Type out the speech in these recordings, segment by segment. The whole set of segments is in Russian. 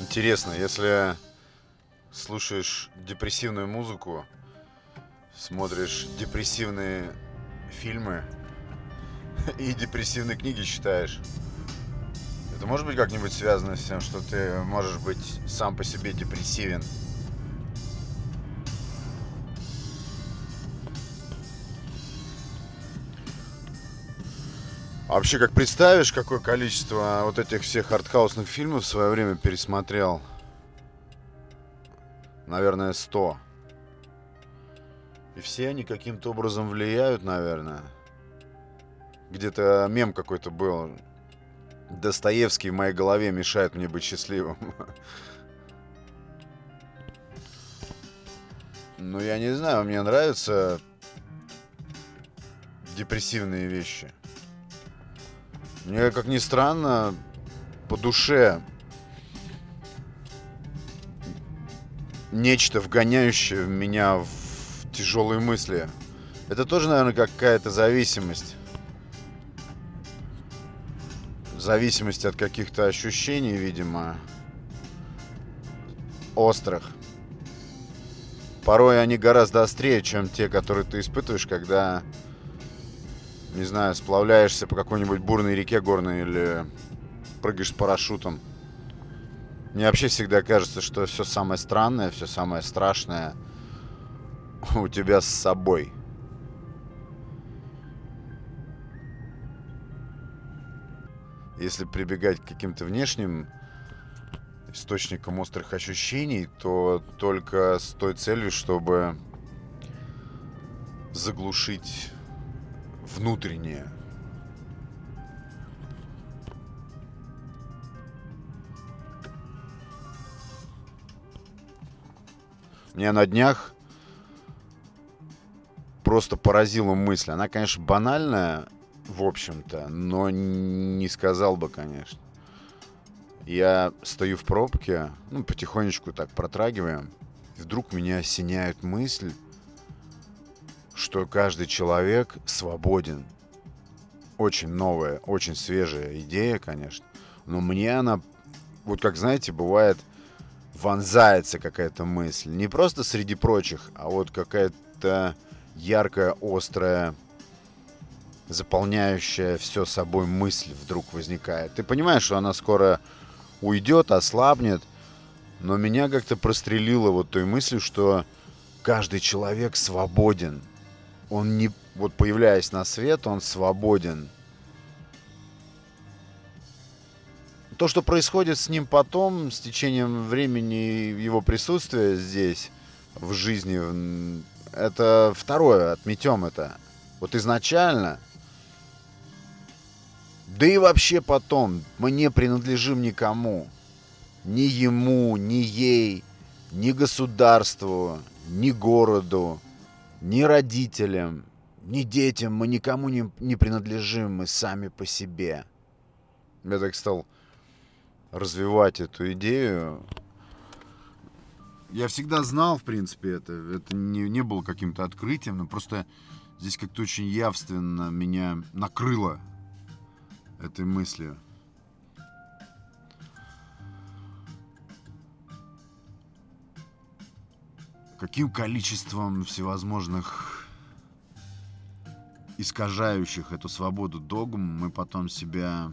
Интересно, если слушаешь депрессивную музыку, смотришь депрессивные фильмы и депрессивные книги читаешь, это может быть как-нибудь связано с тем, что ты можешь быть сам по себе депрессивен? А вообще, как представишь, какое количество вот этих всех артхаусных фильмов в свое время пересмотрел? Наверное, 100. И все они каким-то образом влияют, наверное. Где-то мем какой-то был. Достоевский в моей голове мешает мне быть счастливым. Ну, я не знаю, мне нравятся депрессивные вещи. Мне, как ни странно, по душе нечто, вгоняющее меня в тяжелые мысли. Это тоже, наверное, какая-то зависимость. Зависимость от каких-то ощущений, видимо, острых. Порой они гораздо острее, чем те, которые ты испытываешь, когда... не знаю, сплавляешься по какой-нибудь бурной реке горной или прыгаешь с парашютом. Мне вообще всегда кажется, что все самое странное, все самое страшное у тебя с собой. Если прибегать к каким-то внешним источникам острых ощущений, то только с той целью, чтобы заглушить внутреннее. Меня на днях просто поразила мысль. Она, конечно, банальная, в общем-то, но не сказал бы, конечно. Я стою в пробке, ну, потихонечку так протрагиваем, и вдруг меня осеняет мысль, что каждый человек свободен. Очень новая, очень свежая идея, конечно. Но мне она, вот как, знаете, бывает, вонзается какая-то мысль. Не просто среди прочих, а вот какая-то яркая, острая, заполняющая все собой мысль вдруг возникает. Ты понимаешь, что она скоро уйдет, ослабнет, но меня как-то прострелило вот той мыслью, что каждый человек свободен. Он не... вот появляясь на свет, он свободен. То, что происходит с ним потом, с течением времени его присутствия здесь, в жизни, это второе, отметем это. Вот изначально, да и вообще потом, мы не принадлежим никому. Ни ему, ни ей, ни государству, ни городу. Ни родителям, ни детям, мы никому не принадлежим, мы сами по себе. Я так стал развивать эту идею. Я всегда знал, в принципе, это не было каким-то открытием, но просто здесь как-то очень явственно меня накрыло этой мыслью. Каким количеством всевозможных искажающих эту свободу догм мы потом себя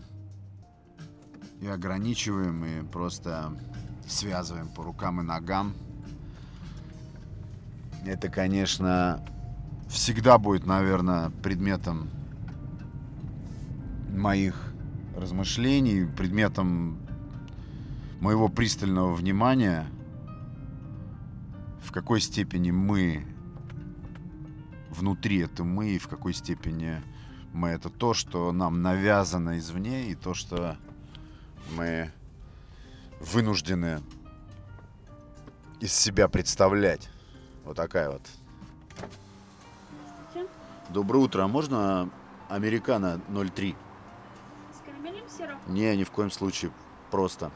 и ограничиваем, и просто связываем по рукам и ногам. Это, конечно, всегда будет, наверное, предметом моих размышлений, предметом моего пристального внимания. В какой степени мы внутри — это мы, и в какой степени мы — это то, что нам навязано извне, и то, что мы вынуждены из себя представлять. Вот такая вот. Здравствуйте. Доброе утро. А можно американо 0,3? С карамелем, сиропом? Не, ни в коем случае. Просто.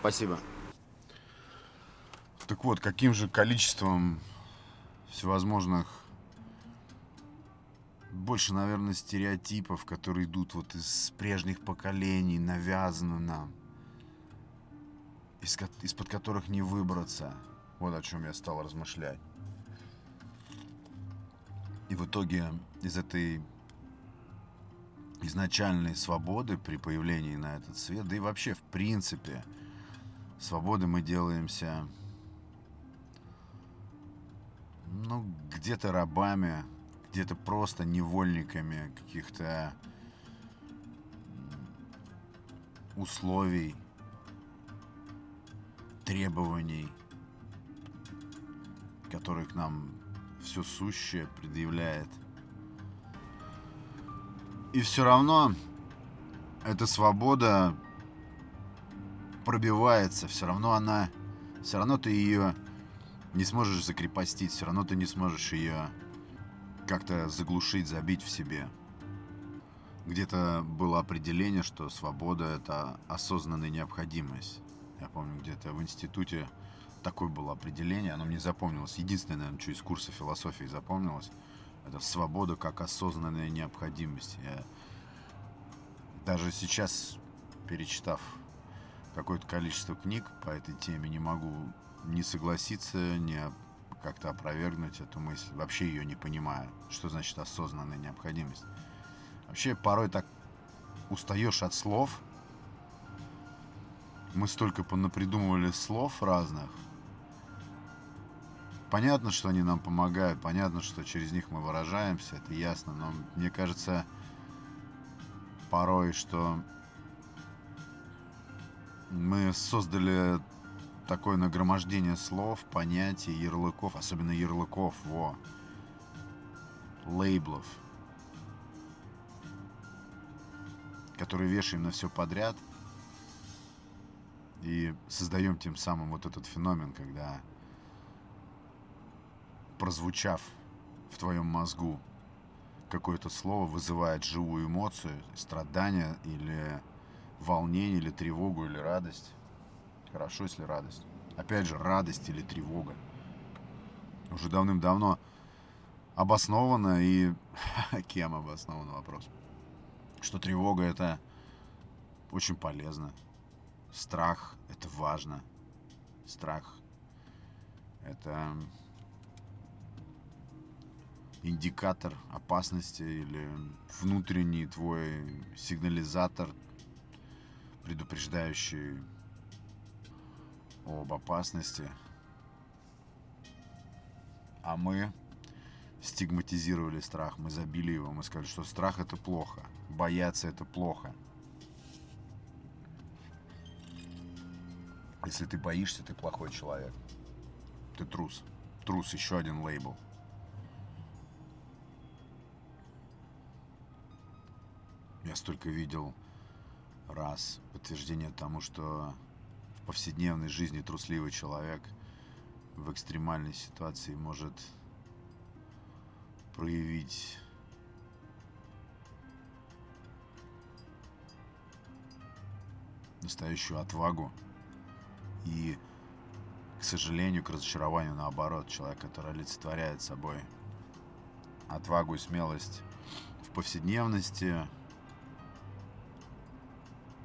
Спасибо. Так вот, каким же количеством всевозможных, больше, наверное, стереотипов, которые идут вот из прежних поколений, навязаны нам. из-под которых не выбраться. Вот о чем я стал размышлять. И в итоге из этой изначальной свободы при появлении на этот свет, да и вообще в принципе свободы, мы делаемся, ну, где-то рабами, где-то просто невольниками каких-то условий, требований, которые к нам все сущее предъявляет. И все равно эта свобода пробивается, все равно ты ее не сможешь закрепостить, все равно ты не сможешь ее как-то заглушить, забить в себе. Где-то было определение, что свобода – это осознанная необходимость. Я помню, где-то в институте такое было определение, оно мне запомнилось. Единственное, наверное, что из курса философии запомнилось, это свобода как осознанная необходимость. Я даже сейчас, перечитав какое-то количество книг по этой теме, не могу не согласиться, не как-то опровергнуть эту мысль. Вообще ее не понимаю, что значит осознанная необходимость. Вообще порой так устаешь от слов. Мы столько понапридумывали слов разных. Понятно, что они нам помогают, понятно, что через них мы выражаемся, это ясно, но мне кажется порой, что мы создали такое нагромождение слов, понятий, ярлыков, особенно ярлыков, лейблов, которые вешаем на все подряд и создаем тем самым вот этот феномен, когда, прозвучав в твоем мозгу, какое-то слово вызывает живую эмоцию, страдание или волнение, или тревогу, или радость. Хорошо, если радость. Опять же, радость или тревога уже давным-давно обоснована, и кем обоснован вопрос. Что тревога – это очень полезно. Страх – это важно. Страх – это индикатор опасности или внутренний твой сигнализатор, предупреждающий об опасности. А мы стигматизировали страх, мы забили его, мы сказали, что страх — это плохо, бояться — это плохо. Если ты боишься, ты плохой человек, ты трус. Трус — еще один лейбл. Я столько видел раз подтверждение тому, что в повседневной жизни трусливый человек в экстремальной ситуации может проявить настоящую отвагу. И, к сожалению, к разочарованию, наоборот, человек, который олицетворяет собой отвагу и смелость в повседневности,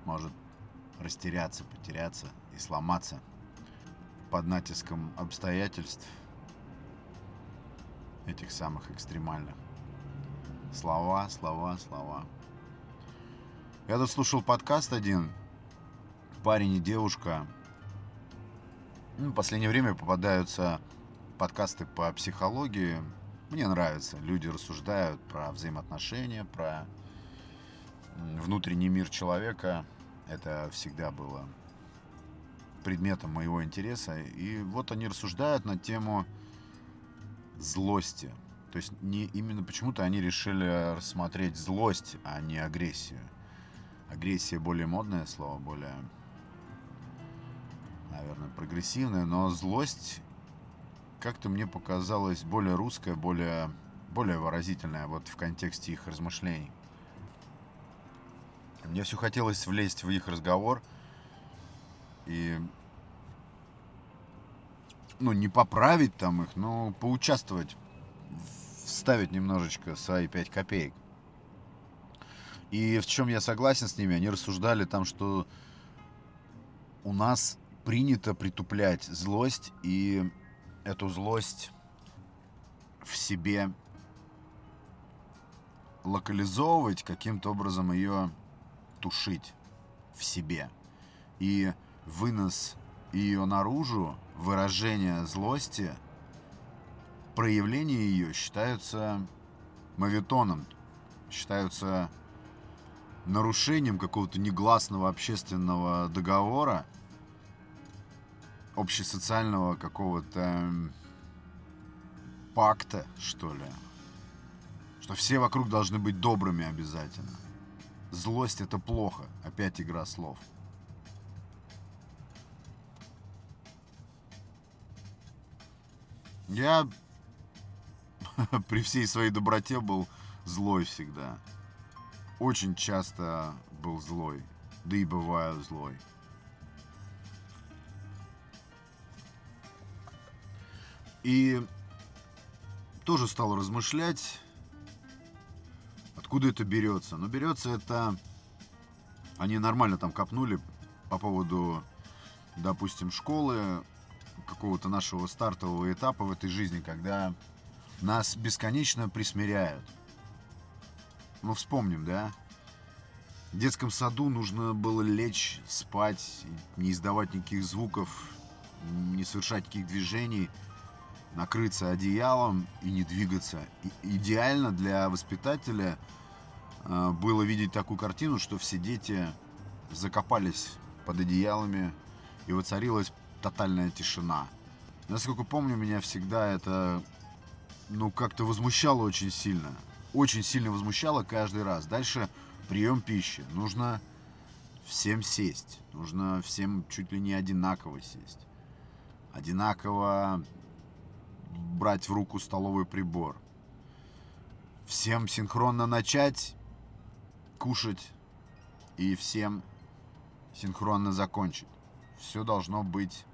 может растеряться, потеряться и сломаться под натиском обстоятельств, этих самых экстремальных. Слова, слова, слова. Я тут слушал подкаст один, парень и девушка. В последнее время попадаются подкасты по психологии. Мне нравится. Люди рассуждают про взаимоотношения, про внутренний мир человека. Это всегда было предметом моего интереса. И вот они рассуждают на тему злости. То есть не именно почему-то они решили рассмотреть злость, а не агрессию. Агрессия — более модное слово, более, наверное, прогрессивное. Но злость, как-то мне показалось, более русская, более выразительная вот в контексте их размышлений. Мне все хотелось влезть в их разговор и, не поправить там их, но поучаствовать, вставить немножечко свои 5 копеек. И в чем я согласен с ними, они рассуждали там, что у нас принято притуплять злость и эту злость в себе локализовывать, каким-то образом ее тушить в себе. И вынос ее наружу, выражение злости, проявление ее считаются моветоном, считаются нарушением какого-то негласного общественного договора, общесоциального какого-то пакта, что ли. Что все вокруг должны быть добрыми обязательно. Злость — это плохо. Опять игра слов. Я при всей своей доброте был злой всегда. Очень часто был злой. Да и бываю злой. И тоже стал размышлять, откуда это берется. Но берется это... Они нормально там копнули по поводу, допустим, школы, какого-то нашего стартового этапа в этой жизни, когда нас бесконечно присмиряют. Ну, вспомним, да? В детском саду нужно было лечь, спать, не издавать никаких звуков, не совершать никаких движений, накрыться одеялом и не двигаться. И идеально для воспитателя было видеть такую картину, что все дети закопались под одеялами, и воцарилась тотальная тишина. Насколько помню, меня всегда это, как-то возмущало очень сильно. Очень сильно возмущало каждый раз. Дальше прием пищи. Нужно всем сесть. Нужно всем чуть ли не одинаково сесть. Одинаково брать в руку столовый прибор. Всем синхронно начать кушать и всем синхронно закончить. Все должно быть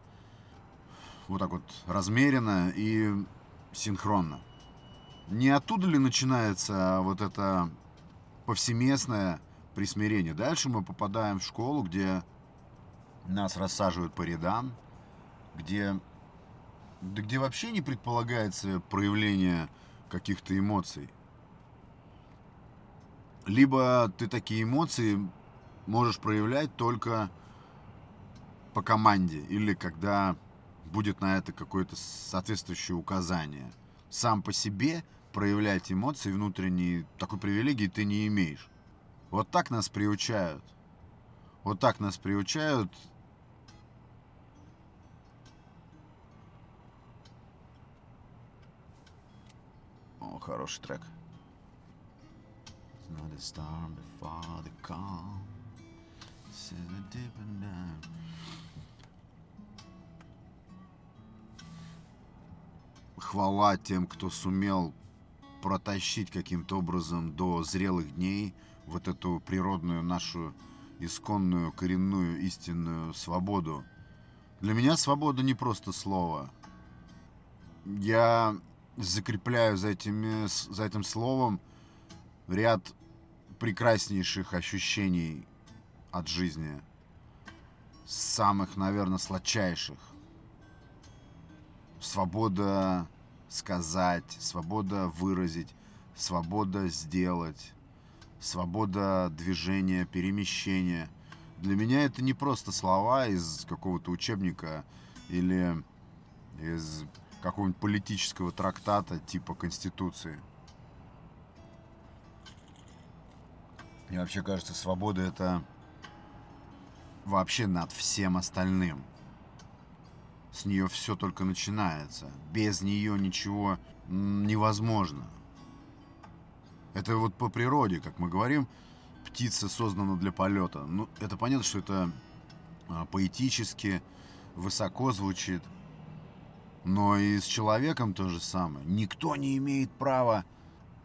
вот так вот размеренно и синхронно. Не оттуда ли начинается вот это повсеместное присмирение? Дальше мы попадаем в школу, где нас рассаживают по рядам, где вообще не предполагается проявление каких-то эмоций. Либо ты такие эмоции можешь проявлять только по команде, или когда будет на это какое-то соответствующее указание. Сам по себе проявлять эмоции внутренние, такой привилегии ты не имеешь. Вот так нас приучают. Вот так нас приучают . Хороший трек. Хвала тем, кто сумел протащить каким-то образом до зрелых дней вот эту природную нашу исконную, коренную, истинную свободу. Для меня свобода не просто слово. Я закрепляю за этим словом ряд прекраснейших ощущений от жизни. Самых, наверное, сладчайших. Свобода сказать, свобода выразить, свобода сделать, свобода движения, перемещения. Для меня это не просто слова из какого-то учебника или из какого-нибудь политического трактата типа Конституции. Мне вообще кажется, свобода — это вообще над всем остальным. С нее все только начинается. Без нее ничего невозможно. Это вот по природе, как мы говорим, птица создана для полета. Ну, это понятно, что это поэтически, высоко звучит. Но и с человеком то же самое. Никто не имеет права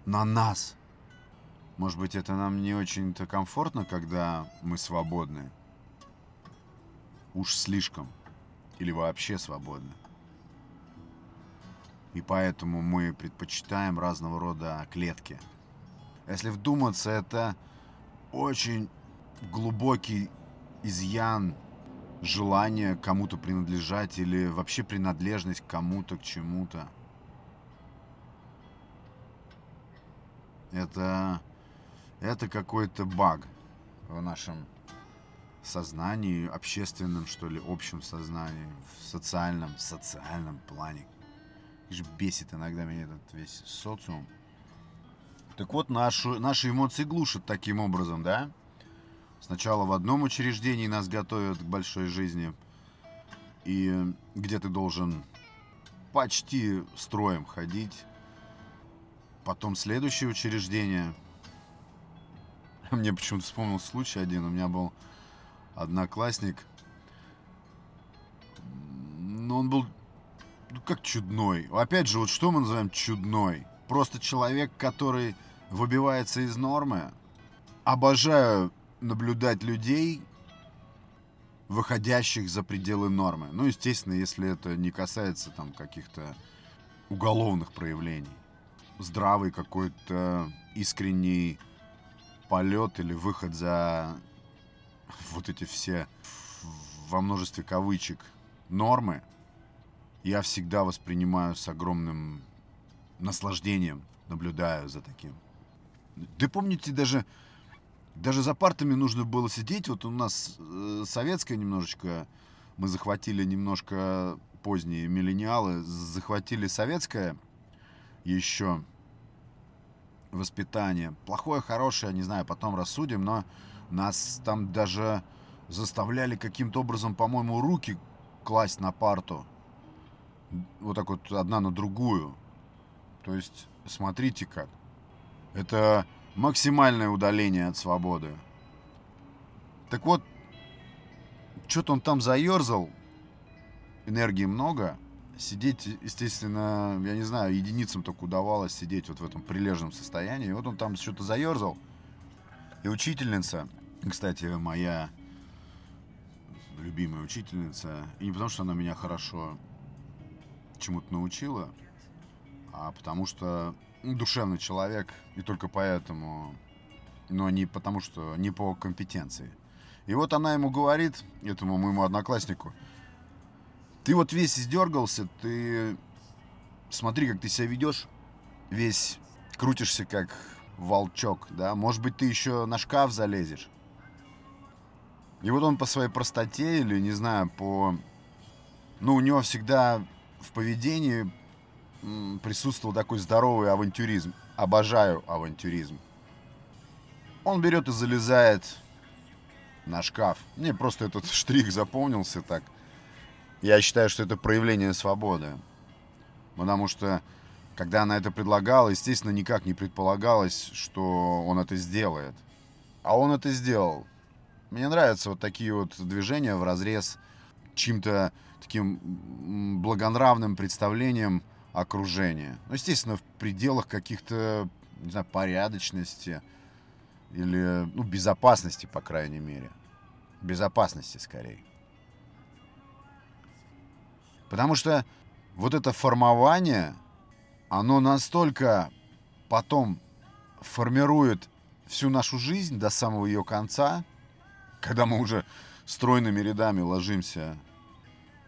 на нас. Может быть, это нам не очень-то комфортно, когда мы свободны. Уж слишком. Или вообще свободны. И поэтому мы предпочитаем разного рода клетки. Если вдуматься, это очень глубокий изъян желание кому-то принадлежать или вообще принадлежность к кому-то, к чему-то. Это какой-то баг в нашем сознании, общественном, что ли, общем сознании, в социальном плане. Как же бесит иногда меня этот весь социум. Так вот, наши эмоции глушат таким образом, да? Сначала в одном учреждении нас готовят к большой жизни, и где ты должен почти строем ходить. Потом следующее учреждение. Мне почему-то вспомнил случай один. У меня был одноклассник. Но он был как чудной. Опять же, вот что мы называем чудной? Просто человек, который выбивается из нормы. Обожаю наблюдать людей, выходящих за пределы нормы. Ну, естественно, если это не касается там каких-то уголовных проявлений. Здравый какой-то искренний полет или выход за вот эти все во множестве кавычек нормы я всегда воспринимаю с огромным наслаждением, наблюдаю за таким. Да помните, даже за партами нужно было сидеть. Вот у нас советская немножечко, мы захватили немножко поздние миллениалы, захватили советское еще воспитание. Плохое, хорошее, не знаю, потом рассудим, но нас там даже заставляли каким-то образом, по-моему, руки класть на парту. Вот так вот, одна на другую. То есть, смотрите как. Это максимальное удаление от свободы. Так вот, что-то он там заерзал. Энергии много. Сидеть, естественно, я не знаю, единицам только удавалось сидеть вот в этом прилежном состоянии. И вот он там что-то заерзал. И учительница, кстати, моя любимая учительница, и не потому, что она меня хорошо чему-то научила, а потому что душевный человек, и только поэтому, но не потому, что не по компетенции. И вот она ему говорит, этому моему однокласснику: ты вот весь издергался, ты смотри, как ты себя ведешь, весь крутишься, как волчок, да, может быть, ты еще на шкаф залезешь. И вот он по своей простоте или, не знаю, у него всегда в поведении присутствовал такой здоровый авантюризм. Обожаю авантюризм. Он берет и залезает на шкаф. Мне просто этот штрих запомнился так. Я считаю, что это проявление свободы. Потому что, когда она это предлагала, естественно, никак не предполагалось, что он это сделает. А он это сделал. Мне нравятся вот такие вот движения вразрез чьим-то таким благонравным представлением окружения. Ну, естественно, в пределах каких-то, не знаю, порядочности или, безопасности, по крайней мере. Безопасности, скорее. Потому что вот это формирование, оно настолько потом формирует всю нашу жизнь до самого ее конца, когда мы уже стройными рядами ложимся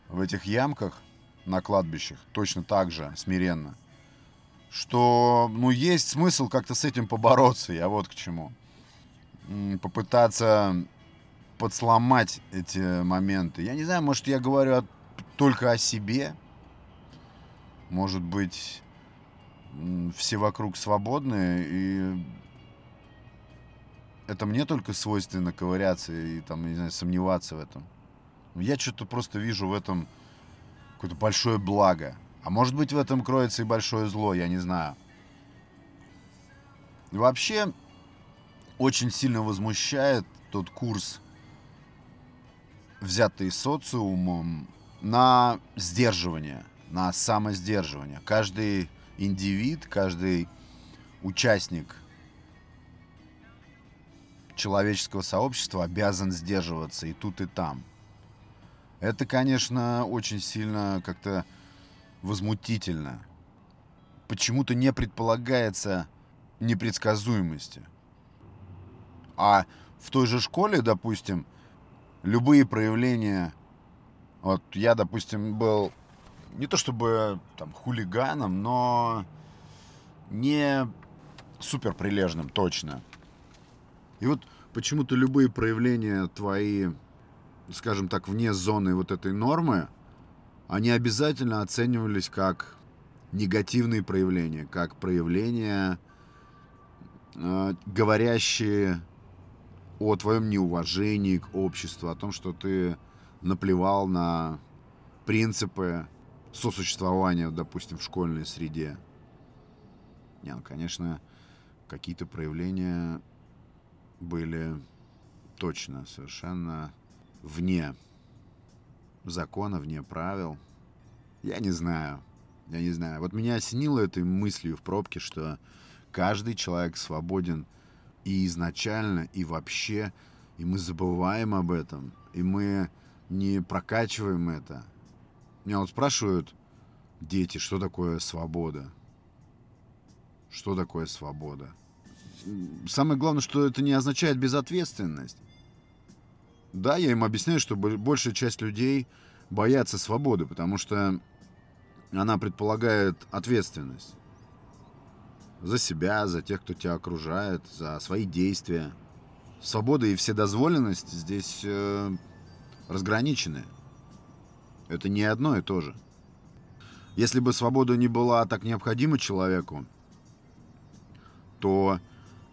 в этих ямках на кладбищах, точно так же, смиренно, что, есть смысл как-то с этим побороться, я вот к чему. Попытаться подсломать эти моменты. Я не знаю, может, я говорю только о себе. Может быть, все вокруг свободны, и это мне только свойственно ковыряться и сомневаться в этом. Я что-то просто вижу в этом какое-то большое благо. А может быть, в этом кроется и большое зло, я не знаю. И вообще, очень сильно возмущает тот курс, взятый социумом, на сдерживание, на самосдерживание. Каждый индивид, каждый участник человеческого сообщества обязан сдерживаться и тут, и там. Это, конечно, очень сильно как-то возмутительно. Почему-то не предполагается непредсказуемости. А в той же школе, допустим, любые проявления Вот я, допустим, был не то чтобы там хулиганом, но не супер прилежным точно. И вот почему-то любые проявления твои, скажем так, вне зоны вот этой нормы, они обязательно оценивались как негативные проявления, как проявления, говорящие о твоем неуважении к обществу, о том, что ты наплевал на принципы сосуществования, допустим, в школьной среде. Не, ну, конечно, какие-то проявления были точно совершенно вне закона, вне правил. Я не знаю. Вот меня осенило этой мыслью в пробке, что каждый человек свободен и изначально, и вообще. И мы забываем об этом. И мы не прокачиваем это. Меня вот спрашивают дети, что такое свобода? Что такое свобода? Самое главное, что это не означает безответственность. Да, я им объясняю, что большая часть людей боятся свободы, потому что она предполагает ответственность за себя, за тех, кто тебя окружает, за свои действия. Свобода и вседозволенность здесь разграничены. Это не одно и то же. Если бы свобода не была так необходима человеку, то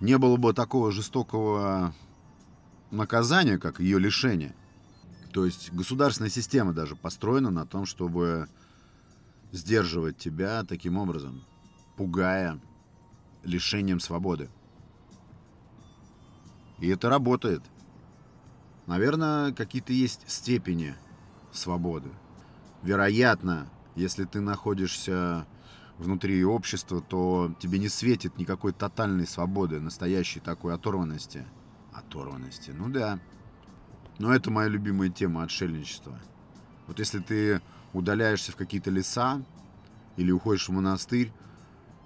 не было бы такого жестокого наказания, как ее лишение. То есть государственная система даже построена на том, чтобы сдерживать тебя таким образом, пугая лишением свободы. И это работает. Наверное, какие-то есть степени свободы. Вероятно, если ты находишься внутри общества, то тебе не светит никакой тотальной свободы, настоящей такой оторванности. Оторванности, ну да. Но это моя любимая тема — отшельничества. Вот если ты удаляешься в какие-то леса или уходишь в монастырь,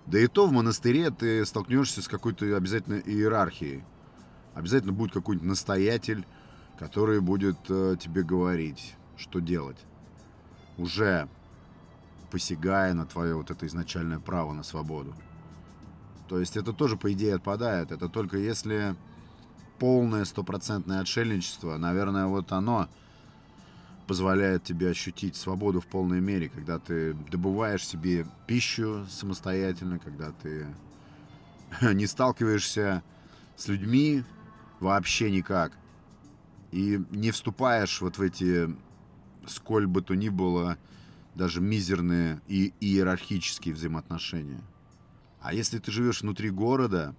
да и то в монастыре ты столкнешься с какой-то обязательно иерархией. Обязательно будет какой-нибудь настоятель, который будет тебе говорить, что делать. Уже посягая на твое вот это изначальное право на свободу. То есть это тоже, по идее, отпадает. Это только если полное стопроцентное отшельничество, наверное, вот оно позволяет тебе ощутить свободу в полной мере, когда ты добываешь себе пищу самостоятельно, когда ты не сталкиваешься с людьми вообще никак и не вступаешь вот в эти, сколь бы то ни было, даже мизерные и иерархические взаимоотношения. А если ты живешь внутри города,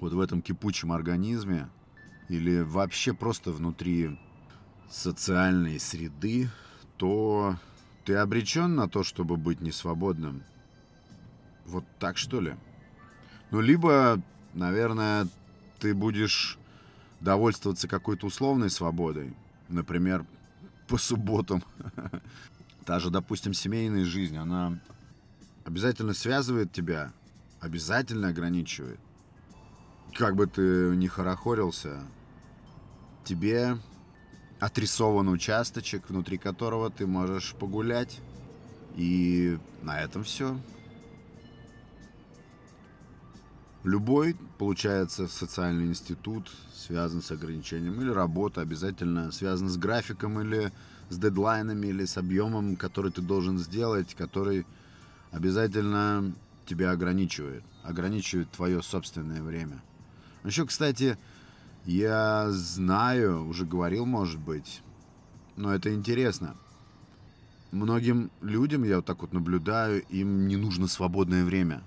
вот в этом кипучем организме, или вообще просто внутри социальной среды, то ты обречен на то, чтобы быть несвободным. Вот так, что ли? Ну, либо, наверное, ты будешь довольствоваться какой-то условной свободой, например, по субботам. Та же, допустим, семейная жизнь, она обязательно связывает тебя, обязательно ограничивает. Как бы ты ни хорохорился, тебе отрисован участочек, внутри которого ты можешь погулять. И на этом все. Любой, получается, социальный институт связан с ограничением, или работа обязательно связана с графиком, или с дедлайнами, или с объемом, который ты должен сделать, который обязательно тебя ограничивает твое собственное время. Еще, кстати, я знаю, уже говорил, может быть, но это интересно. Многим людям, я вот так вот наблюдаю, им не нужно свободное время.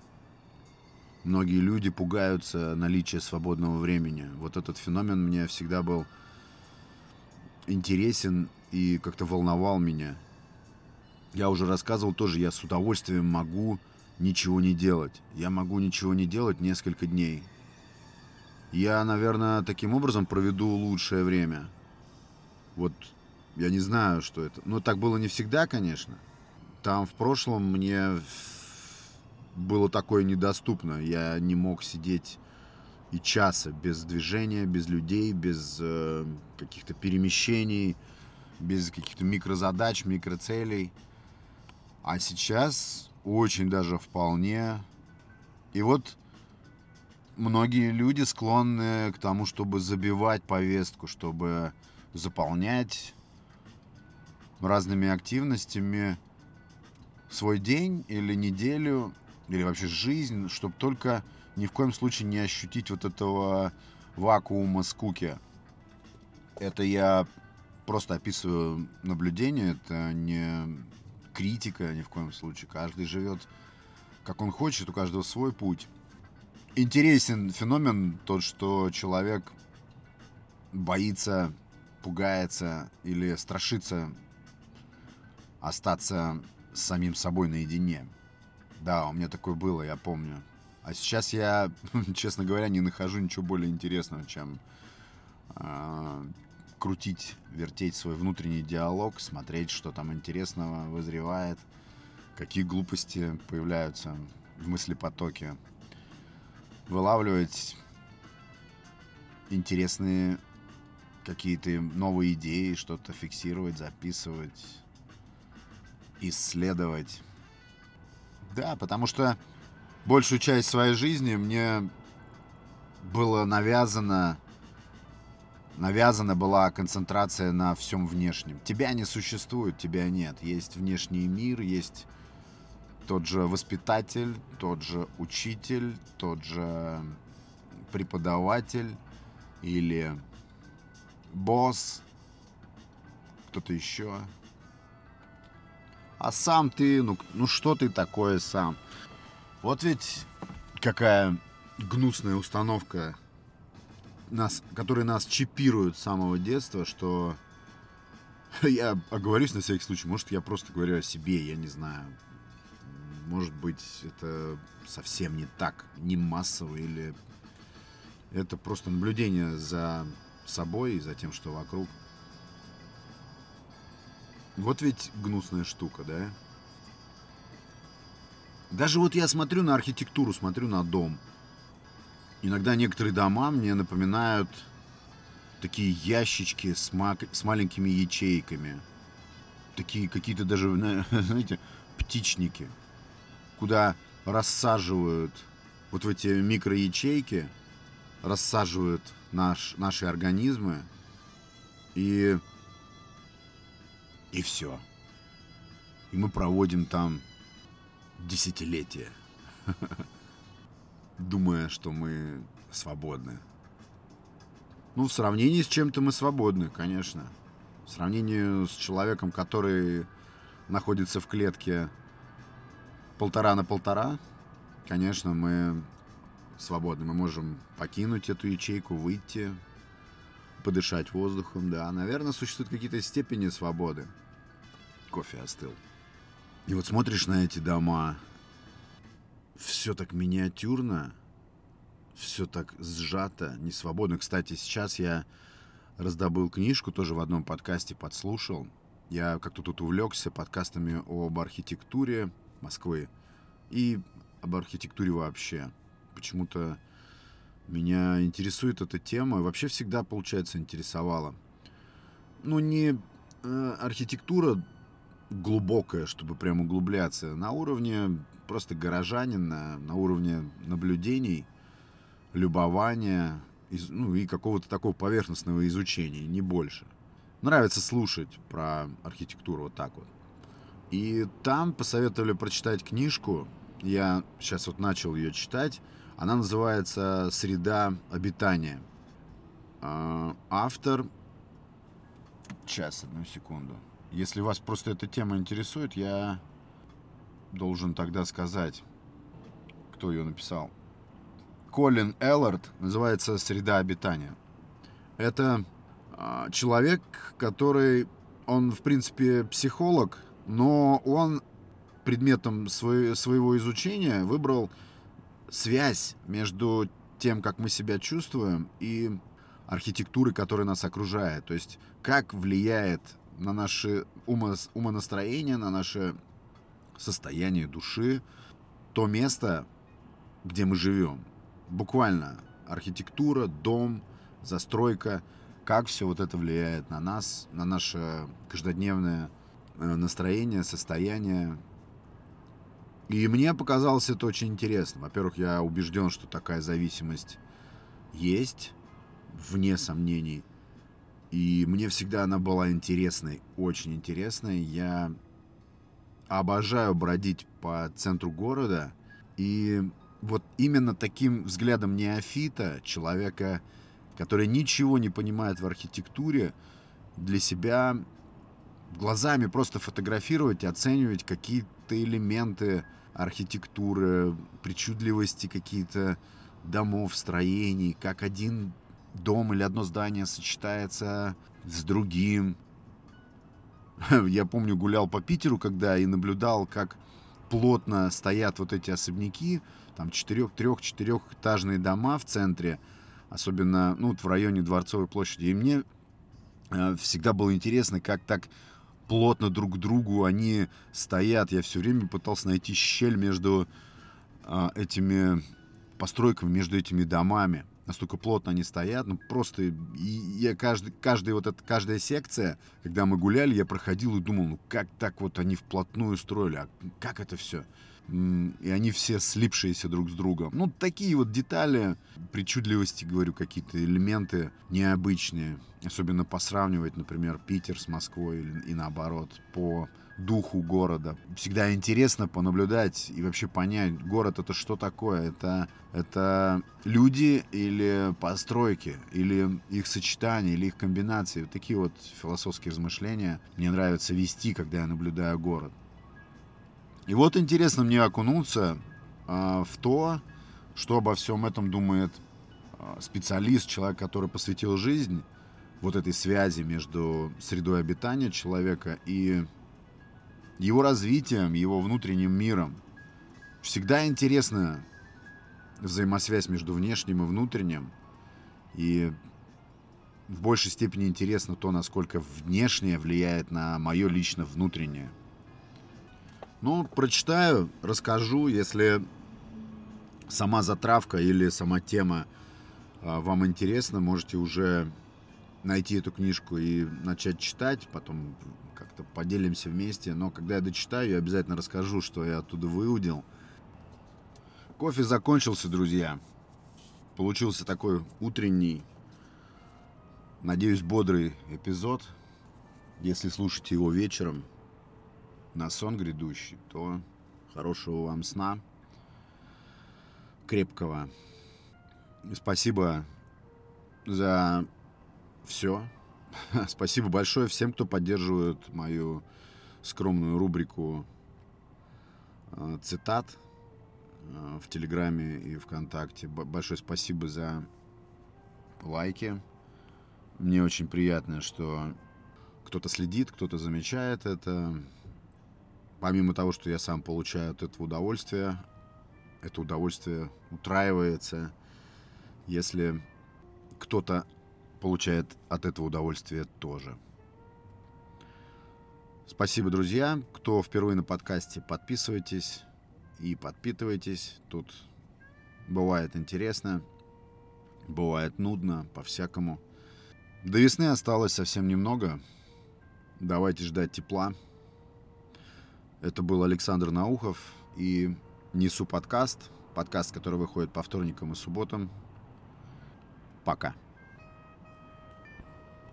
Многие люди пугаются наличия свободного времени. Вот этот феномен мне всегда был интересен и как-то волновал меня. Я уже рассказывал тоже, я с удовольствием могу ничего не делать. Я могу ничего не делать несколько дней. Я, наверное, таким образом проведу лучшее время. Вот я не знаю, что это. Но так было не всегда, конечно. Там в прошлом мне было такое недоступно. Я не мог сидеть и часа без движения, без людей, без каких-то перемещений. без каких-то микрозадач, микроцелей. А сейчас очень даже вполне. И вот многие люди склонны к тому, чтобы забивать повестку, чтобы заполнять разными активностями свой день или неделю, или вообще жизнь, чтобы только ни в коем случае не ощутить вот этого вакуума скуки. Это я просто описываю наблюдение, это не критика ни в коем случае. Каждый живет как он хочет, у каждого свой путь. Интересен феномен тот, что человек боится, пугается или страшится остаться с самим собой наедине. Да, у меня такое было, я помню. А сейчас я, честно говоря, не нахожу ничего более интересного, чем крутить, вертеть свой внутренний диалог, смотреть, что там интересного вызревает, какие глупости появляются в мыслепотоке, вылавливать интересные какие-то новые идеи, что-то фиксировать, записывать, исследовать. Да, потому что большую часть своей жизни мне было навязана была концентрация на всем внешнем. Тебя не существует, тебя нет. Есть внешний мир, есть тот же воспитатель, тот же учитель, тот же преподаватель или босс, кто-то еще. А сам ты, ну что ты такое сам? Вот ведь какая гнусная установка, которые нас чипируют с самого детства, что я оговорюсь на всякий случай, может, я просто говорю о себе, я не знаю. Может быть, это совсем не так, не массово, или это просто наблюдение за собой и за тем, что вокруг. Вот ведь гнусная штука, да? Даже вот я смотрю на архитектуру, смотрю на дом. Иногда некоторые дома мне напоминают такие ящички с маленькими ячейками. Такие какие-то даже, знаете, птичники, куда рассаживают вот в эти микроячейки, рассаживают наши организмы, и все. И мы проводим там десятилетия, думая, что мы свободны. Ну, в сравнении с чем-то мы свободны, конечно. В сравнении с человеком, который находится в клетке 1,5 на 1,5, конечно, мы свободны. Мы можем покинуть эту ячейку, выйти, подышать воздухом. Да, наверное, существуют какие-то степени свободы. Кофе остыл. И вот смотришь на эти дома, все так миниатюрно, все так сжато, не свободно. Кстати, сейчас я раздобыл книжку, тоже в одном подкасте подслушал. Я как-то тут увлекся подкастами об архитектуре Москвы и об архитектуре вообще. Почему-то меня интересует эта тема. Вообще всегда, получается, интересовала. Ну, не архитектура глубокая, чтобы прям углубляться. На уровне просто горожанина, на уровне наблюдений, любования, ну, и какого-то такого поверхностного изучения, не больше. Нравится слушать про архитектуру вот так вот. И там посоветовали прочитать книжку. Я сейчас вот начал ее читать. Она называется «Среда обитания». Автор... Сейчас, одну секунду. Если вас просто эта тема интересует, я должен тогда сказать, кто ее написал. Колин Эллард, называется «Среда обитания». Это... человек, который, он, в принципе, психолог, но он предметом своего изучения выбрал связь между тем, как мы себя чувствуем, и архитектурой, которая нас окружает. То есть, как влияет на наше умонастроение, на наше состояние души то место, где мы живем. Буквально архитектура, дом, застройка. как все вот это влияет на нас, на наше каждодневное настроение, состояние. И мне показалось это очень интересно. Во-первых, я убежден, что такая зависимость есть, вне сомнений. И мне всегда она была интересной, очень интересной. Я обожаю бродить по центру города. И вот именно таким взглядом неофита, человека, который ничего не понимает в архитектуре, для себя глазами просто фотографировать и оценивать какие-то элементы архитектуры, причудливости какие-то домов, строений, как один дом или одно здание сочетается с другим. Я помню, гулял по Питеру, когда и наблюдал, как плотно стоят вот эти особняки, там четырехэтажные дома в центре, особенно в районе Дворцовой площади. И мне всегда было интересно, как так плотно друг к другу они стоят. Я все время пытался найти щель между этими постройками, между этими домами. Настолько плотно они стоят, просто я каждая секция, когда мы гуляли, я проходил и думал, как так вот они вплотную строили, а как это все? И они все слипшиеся друг с другом. Такие вот детали, причудливости, говорю, какие-то элементы необычные. Особенно посравнивать, например, Питер с Москвой и наоборот, по духу города. Всегда интересно понаблюдать и вообще понять, город — это что такое? Это люди или постройки, или их сочетания, или их комбинации. Вот такие вот философские размышления мне нравится вести, когда я наблюдаю город. И вот интересно мне окунуться в то, что обо всем этом думает специалист, человек, который посвятил жизнь вот этой связи между средой обитания человека и его развитием, его внутренним миром. Всегда интересна взаимосвязь между внешним и внутренним. И в большей степени интересно то, насколько внешнее влияет на мое лично внутреннее. Прочитаю, расскажу, если сама затравка или сама тема вам интересна, можете уже найти эту книжку и начать читать, потом как-то поделимся вместе. Но когда я дочитаю, я обязательно расскажу, что я оттуда выудил. Кофе закончился, друзья. Получился такой утренний, надеюсь, бодрый эпизод. Если слушаете его вечером, на сон грядущий, то хорошего вам сна, крепкого. И спасибо за все. Спасибо большое всем, кто поддерживает мою скромную рубрику цитат в Телеграме и ВКонтакте. Большое спасибо за лайки. Мне очень приятно, что кто-то следит, кто-то замечает это. Помимо того, что я сам получаю от этого удовольствие, это удовольствие утраивается, если кто-то получает от этого удовольствие тоже. Спасибо, друзья. Кто впервые на подкасте, подписывайтесь и подпитывайтесь. Тут бывает интересно, бывает нудно, по-всякому. До весны осталось совсем немного. Давайте ждать тепла. Это был Александр Наухов, и несу подкаст, который выходит по вторникам и субботам. Пока.